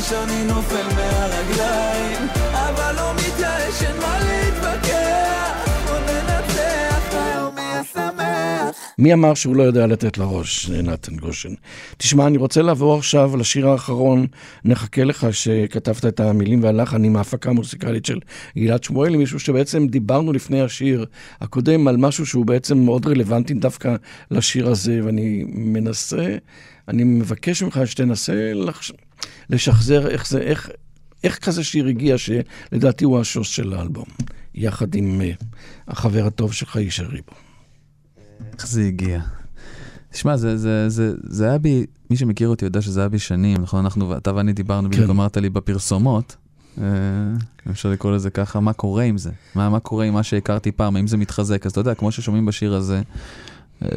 שאני נופל מהרגליים, אבל לא מתייאש, אין מה להתווכח, עוד ננצח, היום יהיה שמח. מי אמר שהוא לא יודע לתת לראש, נתן גושן? תשמע, אני רוצה לעבור עכשיו לשיר האחרון, נחכה לך, שכתבת את המילים והלחן עם ההפקה המוסיקלית של גילת שמואלי, מישהו שבעצם דיברנו לפני השיר הקודם על משהו שהוא בעצם מאוד רלוונטי דווקא לשיר הזה, ואני מנסה, אני מבקש ממך שתנסה לשחזר איך זה, איך כזה שיר הגיע, שלדעתי הוא השוס של האלבום, יחד עם החבר הטוב שלך, אישי ריבו. איך זה הגיע? תשמע, זה היה בי, מי שמכיר אותי יודע שזה היה בי שנים, נכון? אתה ואני דיברנו, בדיוק אמרת לי בפרסומות, אפשר לקרוא לזה ככה, מה קורה עם זה? מה קורה עם מה שהכרתי פעם? האם זה מתחזק? אז אתה יודע, כמו ששומעים בשיר הזה,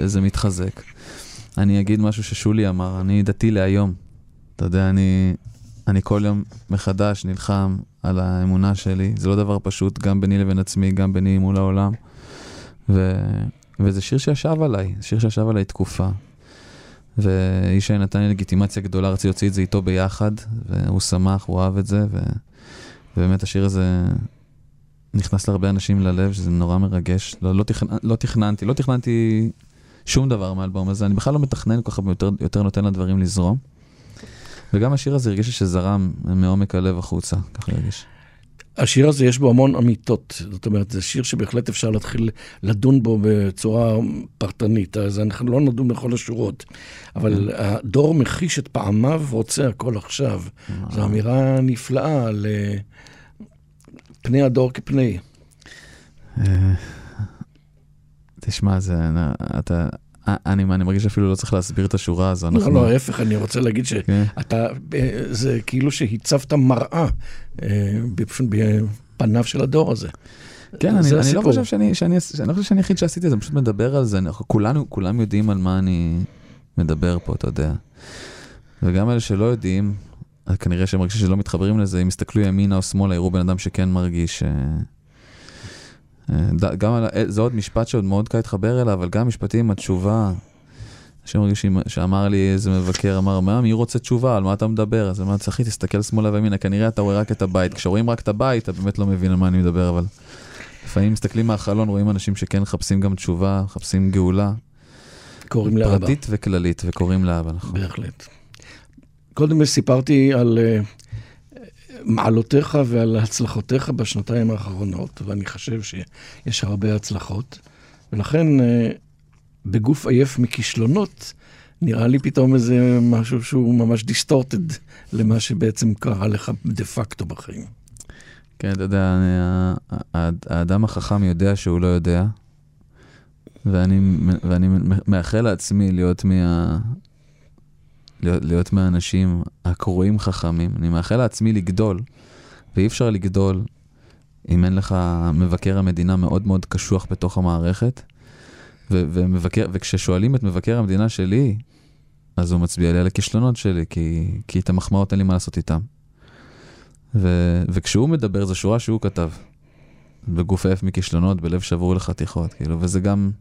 זה מתחזק. אני אגיד משהו ששולי אמר, אני דתי להיום. אתה יודע, אני אני כל יום מחדש נלחם על האמונה שלי. זה לא דבר פשוט, גם ביני לבין עצמי, גם ביני מול העולם. וזה שיר שישב עליי, שיר שישב עליי תקופה. ואישי נתן לי לגיטימציה גדולה, רצי יוציא את זה איתו ביחד, והוא שמח, הוא אהב את זה, ובאמת השיר הזה נכנס להרבה אנשים ללב, שזה נורא מרגש. לא תכננתי שום דבר מהאלבום הזה, אני בכלל לא מתכנן, ככה יותר נותן לדברים לזרום. וגם השיר הזה הרגיש שזרם מעומק הלב החוצה, ככה הרגיש. השיר הזה יש בו המון אמיתות, זאת אומרת, זה שיר שבהחלט אפשר להתחיל לדון בו בצורה פרטנית, אז אנחנו לא נדון בכל השורות, אבל הדור מחיש את פעמיו רוצה הכל עכשיו. זו אמירה נפלאה לפני הדור כפני. תשמע, אתה... אני מרגיש אפילו לא צריך להסביר את השורה הזו. לא, ההפך, אני רוצה להגיד שאתה, זה כאילו שהצבת מראה בפניו של הדור הזה. כן, אני לא חושב שאני היחיד שעשיתי את זה, אני פשוט מדבר על זה, כולם יודעים על מה אני מדבר פה, אתה יודע. וגם אלה שלא יודעים, כנראה שהם מרגישים שלא מתחברים לזה, אם הסתכלו ימינה או שמאלה, יראו בן אדם שכן מרגיש... גם זה עוד משפט שעוד מאוד קל להתחבר אליו, אבל גם משפטים, התשובה, שאמר לי איזה מבקר, אמר, מה, מי רוצה תשובה? על מה אתה מדבר? אז אמרתי, אחי, תסתכל שמאלה וימינה, כנראה אתה רואה רק את הבית. כשרואים רק את הבית, אתה באמת לא מבין על מה אני מדבר, אבל לפעמים מסתכלים מהחלון, רואים אנשים שכן מחפשים גם תשובה, מחפשים גאולה. קוראים לאבא. פרטית וכללית, וקוראים לאבא, נכון. בהחלט. קודם סיפרתי על... מעלותיך ועל הצלחותיך בשנתיים האחרונות, ואני חושב שיש הרבה הצלחות, ולכן בגוף עייף מכישלונות, נראה לי פתאום איזה משהו שהוא ממש דיסטורטד למה שבעצם קרה לך דה פקטו בחיים. כן, אתה יודע, האדם החכם יודע שהוא לא יודע, ואני מאחל לעצמי להיות מהאנשים הקרואים חכמים. אני מאחל לעצמי לגדול, ואי אפשר לגדול אם אין לך מבקר המדינה מאוד מאוד קשוח בתוך המערכת, וכששואלים את מבקר המדינה שלי, אז הוא מצביע לי על הכישלונות שלי, כי את המחמאות אין לי מה לעשות איתם. וכשהוא מדבר, זו שורה שהוא כתב, בגוף עף מכישלונות, בלב שבור לחתיכות, כאילו, וזה גם,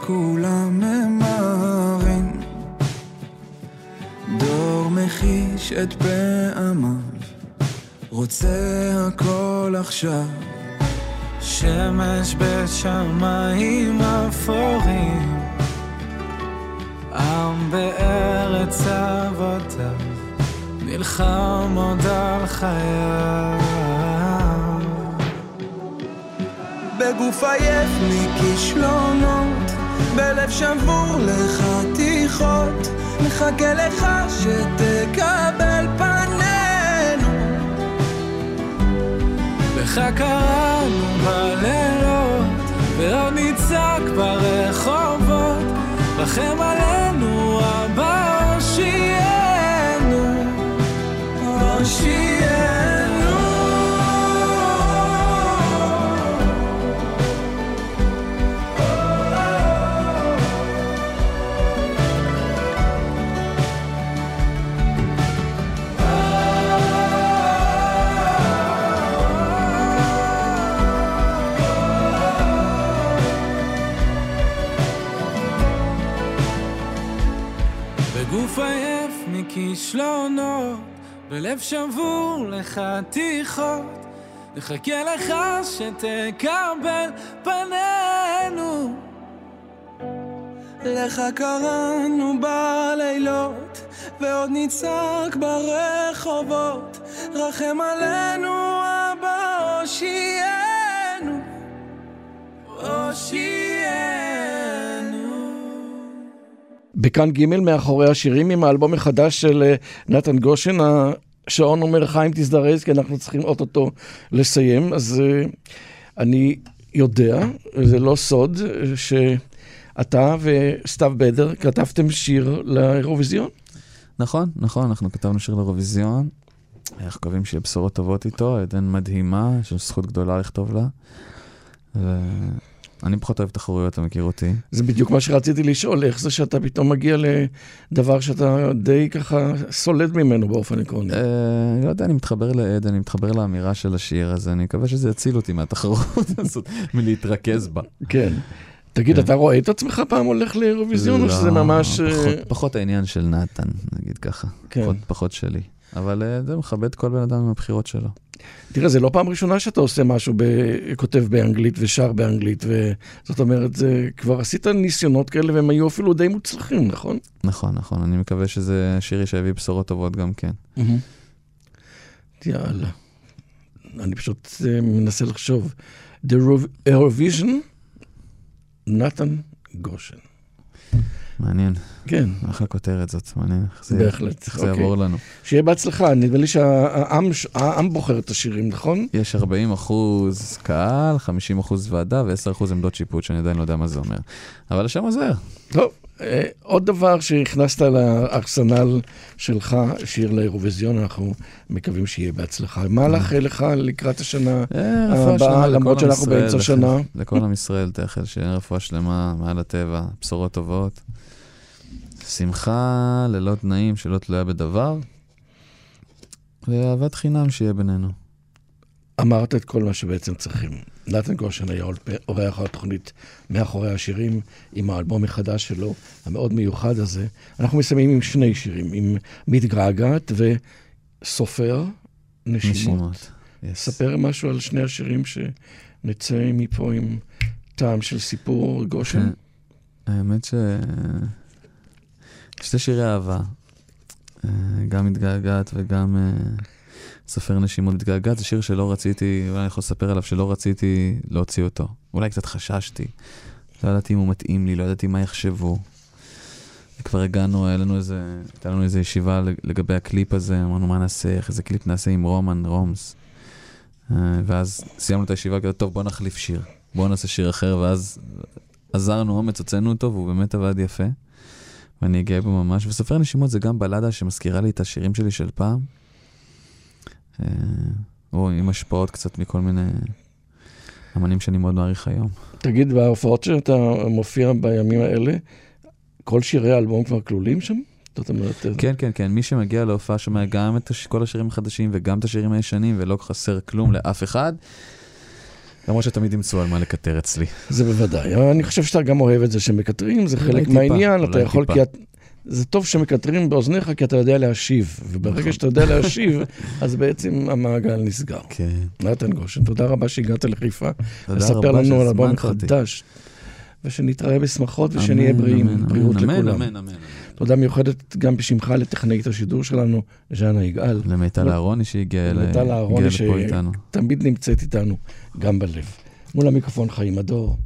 כולם ממהרים, דור מחיש את פעמיו, רוצה הכל עכשיו. שמש בשמיים אפורים, עם בארץ אבותיו, נלחם עוד על חייו. בגוף עייף מכישלונות, בלב שבור לחתיכות, מחכה לך שתקבל פנינו. לך קראנו בלילות, ועוד ניצק ברחובות, לכם עלינו הבא הושיענו, הושיענו. גוף עייף מכישלונות, בלב שבור לחתיכות, נחכה לך שתקבל פנינו. לך קראנו בלילות, ועוד ניצק ברחובות, רחם עלינו אבא הושיענו, הושיענו. בכאן ג' מאחורי השירים עם האלבום החדש של נתן גושן. השעון אומר חיים תזדרז כי אנחנו צריכים אוטוטו לסיים. אז אני יודע, זה לא סוד, שאתה וסתיו בדר כתבתם שיר לאירוויזיון. נכון, נכון, אנחנו כתבנו שיר לאירוויזיון. אנחנו קווים שיהיה בשורות טובות איתו, עדן מדהימה, של זכות גדולה לכתוב לה. אני פחות אוהב תחרויות, אתה מכיר אותי. זה בדיוק מה שרציתי לשאול, איך זה שאתה פתאום מגיע לדבר שאתה די ככה סולד ממנו באופן עקרוני? אני לא יודע, אני מתחבר לעד, אני מתחבר לאמירה של השיר הזה, אני מקווה שזה יציל אותי מהתחרות הזאת, מלהתרכז בה. כן. תגיד, אתה רואה את עצמך פעם הולך לאירוויזיון, או שזה ממש... פחות העניין של נתן, נגיד ככה. פחות שלי. אבל זה מכבד כל בן אדם מהבחירות שלו. תראה, זה לא פעם ראשונה שאתה עושה משהו, כותב באנגלית ושר באנגלית, וזאת אומרת, כבר עשית ניסיונות כאלה, והם היו אפילו די מוצלחים, נכון? נכון, נכון. אני מקווה שזה שירי שהביא בשורות טובות גם כן. יאללה. אני פשוט מנסה לחשוב. The Eurovision, נתן גושן. מעניין. כן. אחלה כותרת זאת, מעניין. בהחלט. זה יעבור לנו. שיהיה בהצלחה, נדמה לי שהעם בוחר את השירים, נכון? יש 40% קהל, 50% ועדה ו10% עמדות שיפוט, שאני עדיין לא יודע מה זה אומר. אבל השם עוזר. טוב, עוד דבר שהכנסת לארסנל שלך, שיר לאירוויזיון, אנחנו מקווים שיהיה בהצלחה. מה לך לך לקראת השנה הבאה, למרות שאנחנו באמצע שנה? לכל עם ישראל תאחל, שיהיה רפואה שלמה מעל הטבע, בשורות טובות. שמחה, ללא תנאים, שלא תלויה בדבר, ואהבת חינם שיהיה בינינו. אמרת את כל מה שבעצם צריכים. נתן גושן היה אורח התוכנית מאחורי השירים, עם האלבום החדש שלו, המאוד מיוחד הזה. אנחנו מסיימים עם שני שירים, עם מתגעגעת וסופר נשימות. ספר משהו על שני השירים שנצא מפה עם טעם של סיפור גושן. האמת ש... שתי שירי אהבה, גם התגעגעת וגם סופר נשימות. התגעגעת זה שיר שלא רציתי, אולי אני יכול לספר עליו, שלא רציתי להוציא אותו. אולי קצת חששתי, לא ידעתי אם הוא מתאים לי, לא ידעתי מה יחשבו. כבר הגענו, הייתה לנו איזו ישיבה לגבי הקליפ הזה, אמרנו מה נעשה, איזה קליפ נעשה עם רומן, רומס. ואז סיימנו את הישיבה, כזה, טוב, בוא נחליף שיר, בוא נעשה שיר אחר, ואז עזרנו אומץ, הוצאנו אותו, והוא באמת עבד יפה. ואני אגאה בו ממש, וסופר נשימות זה גם בלדה שמזכירה לי את השירים שלי של פעם, או עם השפעות קצת מכל מיני אמנים שאני מאוד מעריך היום. תגיד, בהופעות שאתה מופיע בימים האלה, כל שירי האלבום כבר כלולים שם? כן, כן, כן, מי שמגיע להופעה שומע גם את כל השירים החדשים וגם את השירים הישנים, ולא חסר כלום לאף אחד. למרות שתמיד ימצאו על מה לקטר אצלי. זה בוודאי. אני חושב שאתה גם אוהב את זה שמקטרים, זה חלק מהעניין, אתה יכול כי... זה טוב שמקטרים באוזניך כי אתה יודע להשיב, וברגע שאתה יודע להשיב, אז בעצם המעגל נסגר. כן. נתן גושן, תודה רבה שהגעת לחיפה, לספר לנו על אלבום חדש, ושנתראה בשמחות ושנהיה בריאים, בריאות לכולם. תודה מיוחדת גם בשמך לטכנאית השידור שלנו, ז'אנה יגאל. למיטל אהרוני שהגיעה לפה איתנו. תמיד נמצאת איתנו, גם בלב. מול המיקרופון חיים הדור.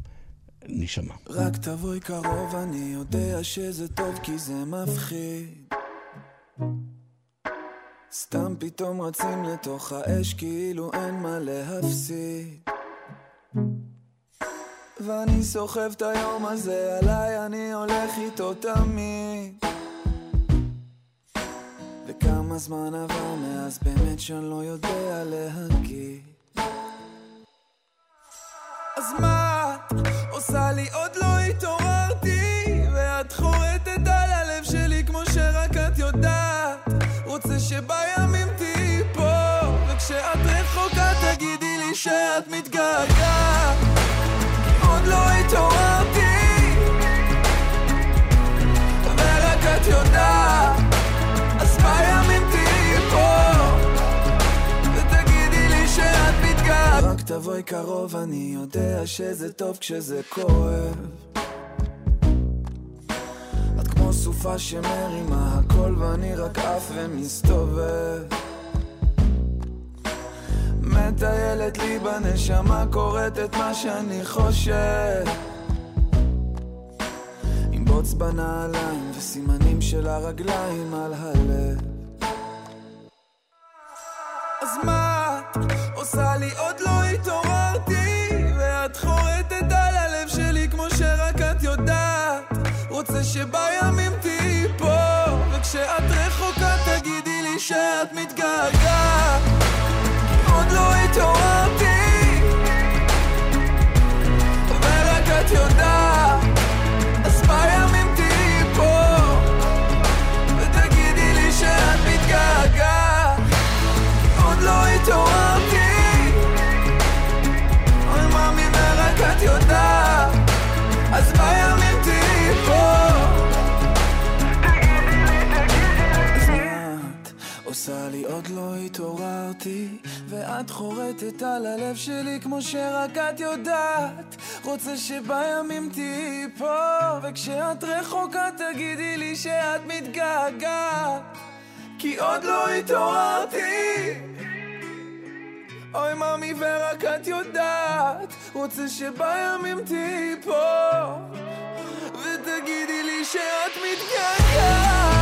נשמע. רק תבואי קרוב, אני יודע שזה טוב כי זה מפחיד. סתם פתאום רצים לתוך האש כאילו אין מה להפסיד. ואני סוחב את היום הזה עליי, אני הולך איתו תמיד. וכמה זמן עבר מאז באמת שאני לא יודע להגיד. אז מה את עושה לי? עוד לא התעוררתי ואת חורטת על הלב שלי כמו שרק את יודעת. רוצה שבימים תהיי פה וכשאת רחוקה תגידי לי שאת מתגעגעת. עוד לא התעוררתי ורק את יודעת. אז בימים תהיי פה ותגידי לי שאת מתגעגעת. רק תבואי קרוב, אני יודע שזה טוב כשזה כואב. את כמו סופה שמרימה הכל ואני רק אף ומסתובב. מטיילת לי בנשמה, קוראת את מה שאני חושב. עם בוץ בנעליים וסימנים של הרגליים על הלב. אז מה את עושה לי? עוד לא התעוררתי ואת חורטת על הלב שלי כמו שרק את יודעת. רוצה שבימים תהיי פה וכשאת רחוקה תגידי לי שאת מתגעגעת. עוד לא התעוררתי ורק את יודעת. אז בימים תהיי פה ותגידי לי שאת מתגעגעת. עוד לא התעוררתי אוי מאמי ורק את יודעת. אז בימים תהיי פה תגידי לי, תגידי לי. עושה לי עוד לא התעוררתי ואת חורטת על הלב שלי כמו שרק את יודעת. רוצה שבימים תהיי פה וכשאת רחוקה תגידי לי שאת מתגעגעת. כי עוד לא התעוררתי אוי מאמי ורק את יודעת. רוצה שבימים תהיי פה ותגידי לי שאת מתגעגעת.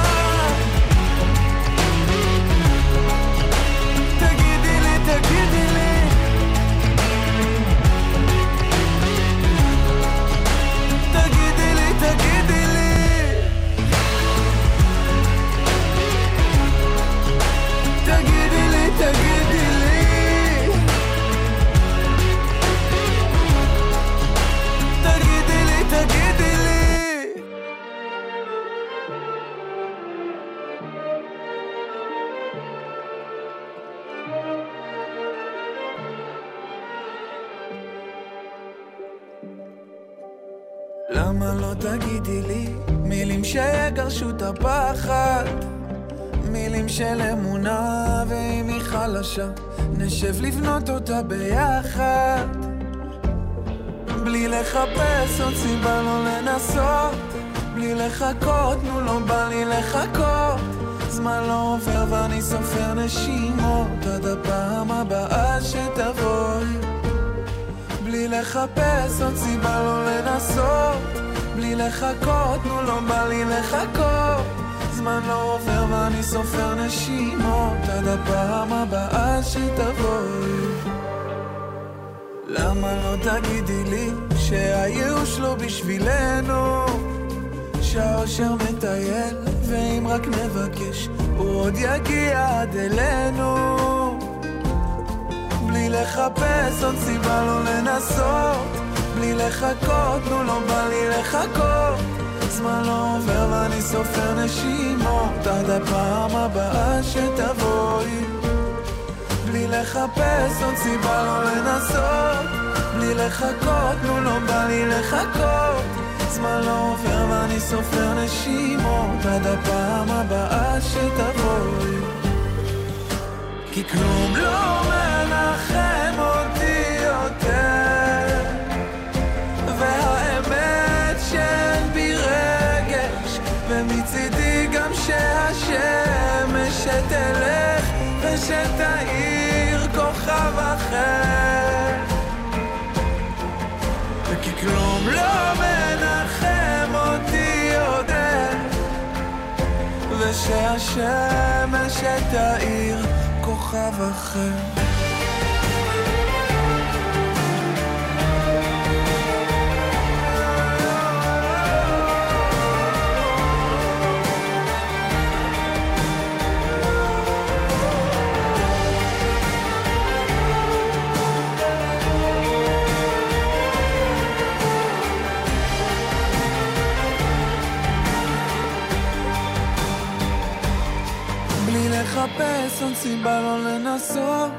למה לא תגידי לי? מילים שיגרשו את הפחד, מילים של אמונה, ואם היא חלשה נשב לבנות אותה ביחד, בלי לחפש עוד סיבה לא לנסות, בלי לחכות, נו לא בא לי לחכות. זמן לא עובר ואני סופר נשימות עד הפעם הבאה שתבואי. בלי לחפש עוד סיבה לא לנסות, בלי לחכות, נו לא בא לי לחכות. זמן לא עובר ואני סופר נשימות עד הפעם הבאה שתבואי. למה לא תגידי לי שהייאוש לא בשבילנו, שהאושר מטייל ואם רק נבקש הוא עוד יגיע עד אלינו. בלי לחפש עוד סיבה לא לנסות, בלי לחכות, נו לא בא לי לחכות. זמן לא עובר ואני סופר נשימות עד הפעם הבאה שתבואי. בלי לחפש עוד סיבה לא לנסות, בלי לחכות, נו לא בא לי לחכות, זמן לא עובר ואני סופר נשימות עד הפעם הבאה שתבואי, כי כלום לא מנחם אותי יותר, והאמת שאין בי רגש, ומצידי גם שהשמש שתלך ושתאיר כוכב אחר, כי כלום לא מנחם אותי יודע, ושהשמש שתאיר כוכב אחר. לחפש אין סיבה לא לנסות,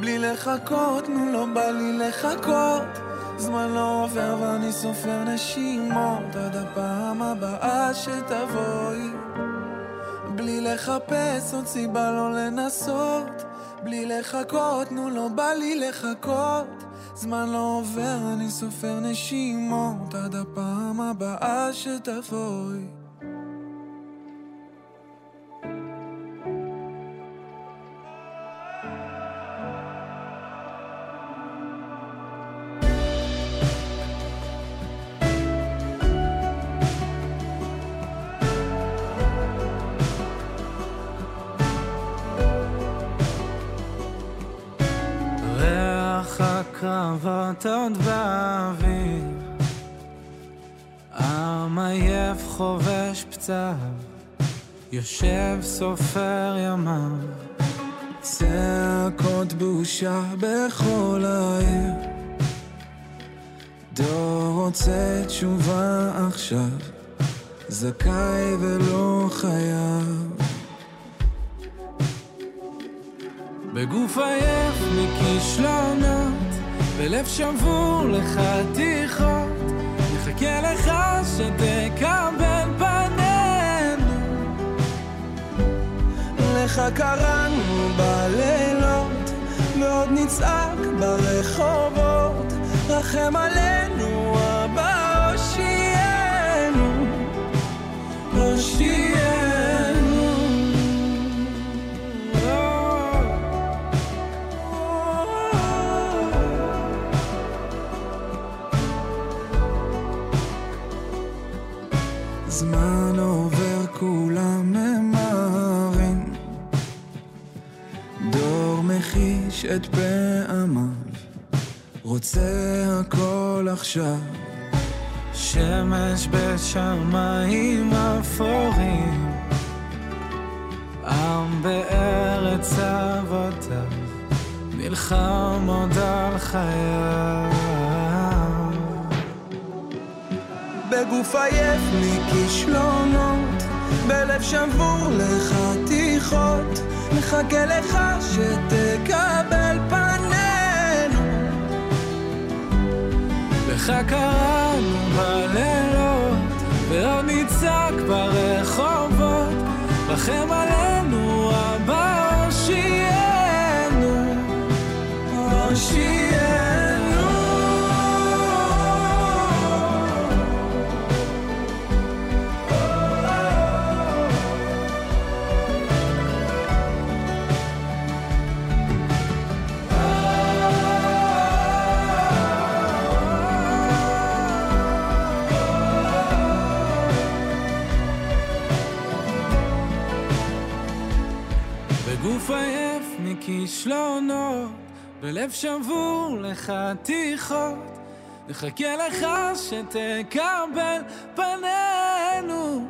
בלי לחכות, נו לא בא לי לחכות, זמן לא עובר ואני סופר נשימות עד הפעם הבאה שתבואי, בלי לחפש אין סיבה לא לנסות, בלי לחכות, נו לא בא לי לחכות, זמן לא עובר אני סופר נשימות עד הפעם הבאה שתבואי, עוד באוויר עם עייף חובש פצעיו יושב סופר ימיו צעקות בושה בכל העיר דור רוצה תשובה עכשיו זכאי ולא חייב בגוף עייף מכישלונות בלב שבור לחתיכות נחכה לך שתקבל פנינו לך קראנו בלילות ועוד נצעק ברחובות רחם עלינו אבא הושיענו הושיענו זמן עובר כולם ממהרים דור מחיש את פעמיו רוצה הכל עכשיו שמש בשמיים אפורים עם בארץ אבותיו נלחם עוד על חייו בגוף עייף מכישלונות בלב שבור לחתיכות מחכה לך שתקבל פנינו לך קראנו בלילות ועוד נצעק ברחובות לכם עלינו אבא הושיענו הושיענו עייף מכישלונות בלב שבור לחתיכות נחכה לך שתקבל פנינו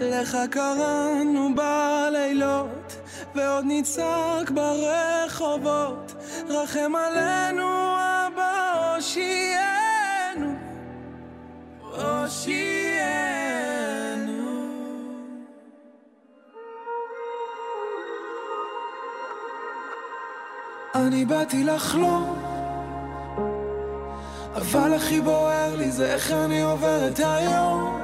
לך קראנו בלילות ועוד נצעק ברחובות רחם עלינו אבא הושיענו הושיענו אני באתי לחלום אבל הכי בוער לי זה איך אני עובר את היום.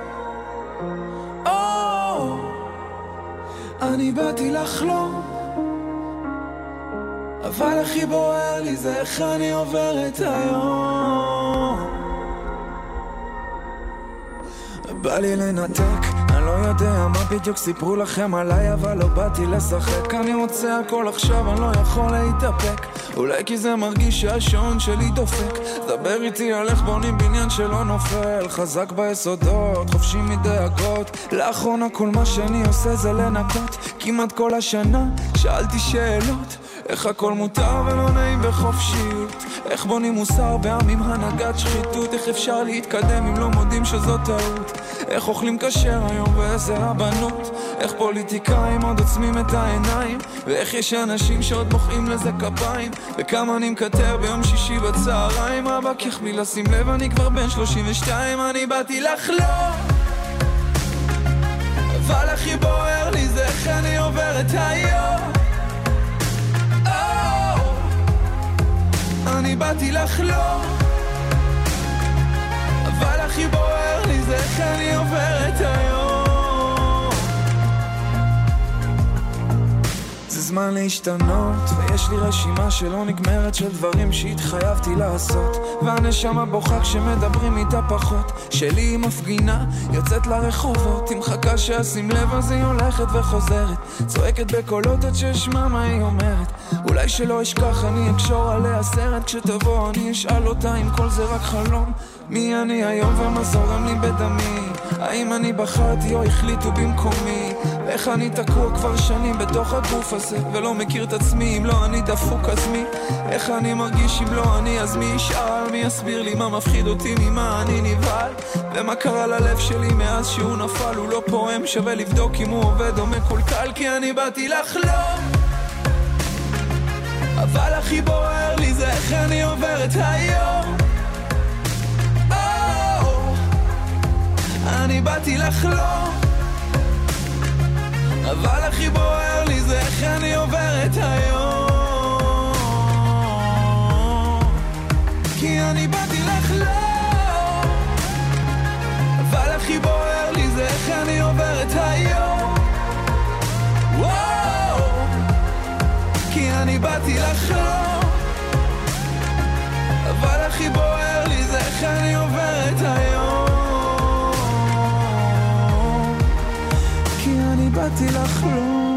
אני באתי לחלום, אבל הכי בוער לי זה איך אני עובר את היום. בא לי לנתק, אני לא יודע מה בדיוק סיפרו לכם עליי, אבל לא באתי לשחק. אני רוצה הכל עכשיו, אני לא יכול להתאפק. אולי כי זה מרגיש שהשעון שלי דופק. דבר איתי, הולך בונים בניין שלא נופל, חזק ביסודות, חופשי מדאגות. לאחרונה כל מה שאני עושה זה לנקות. כמעט כל השנה שאלתי שאלות, איך הכל מותר ולא נעים וחופשיות, איך בונים מוסר בעם עם הנהגת שחיתות, איך אפשר להתקדם אם לא מודים שזאת טעות, איך אוכלים כשר היום ואיזה הבנות, איך פוליטיקאים עוד עוצמים את העיניים, ואיך יש אנשים שעוד מוחאים לזה כפיים, וכמה אני מקטר ביום שישי בצהריים. אבא כך מי לשים לב, אני כבר בן 32, אני באתי לחלום, אבל הכי בוער לי זה איך אני עובר את היום. אני באתי לחלום, אבל הכי בוער לי זה איך אני עובר את היום. זה זמן להשתנות, ויש לי רשימה שלא נגמרת של דברים שהתחייבתי לעשות, והנשמה בוכה כשמדברים איתה פחות. שלי היא מפגינה, יוצאת לרחובות, היא מחכה שעשים לב אז היא הולכת וחוזרת, צועקת בקולות עד ששמע מה היא אומרת. אולי שלא אשכח, אני אקשור עליה סרט, כשתבוא אני אשאל אותה אם כל זה רק חלום, מי אני היום ומה זורם לי בדמי, האם אני בחרתי או החליטו במקומי, איך אני תקוע כבר שנים בתוך הגוף הזה ולא מכיר את עצמי, אם לא אני דפוק אז מי, איך אני מרגיש אם לא אני אז מי ישאל, מי יסביר לי מה מפחיד אותי, ממה אני נבהל, ומה קרה ללב שלי מאז שהוא נפל, הוא לא פועם, שווה לבדוק אם הוא עובד או מקולקל, כי אני באתי לחלום, אבל הכי בוער לי זה איך אני עובר את היום. אני באתי לחלום, אבל הכי בוער לי זה איך אני עובר את היום. כי אני באתי לחלום, אבל הכי בוער לי זה איך אני עובר את היום. כי אני באתי לחלום, אבל הכי בוער לי זה איך אני עובר את היום. כי אני באתי לחלום.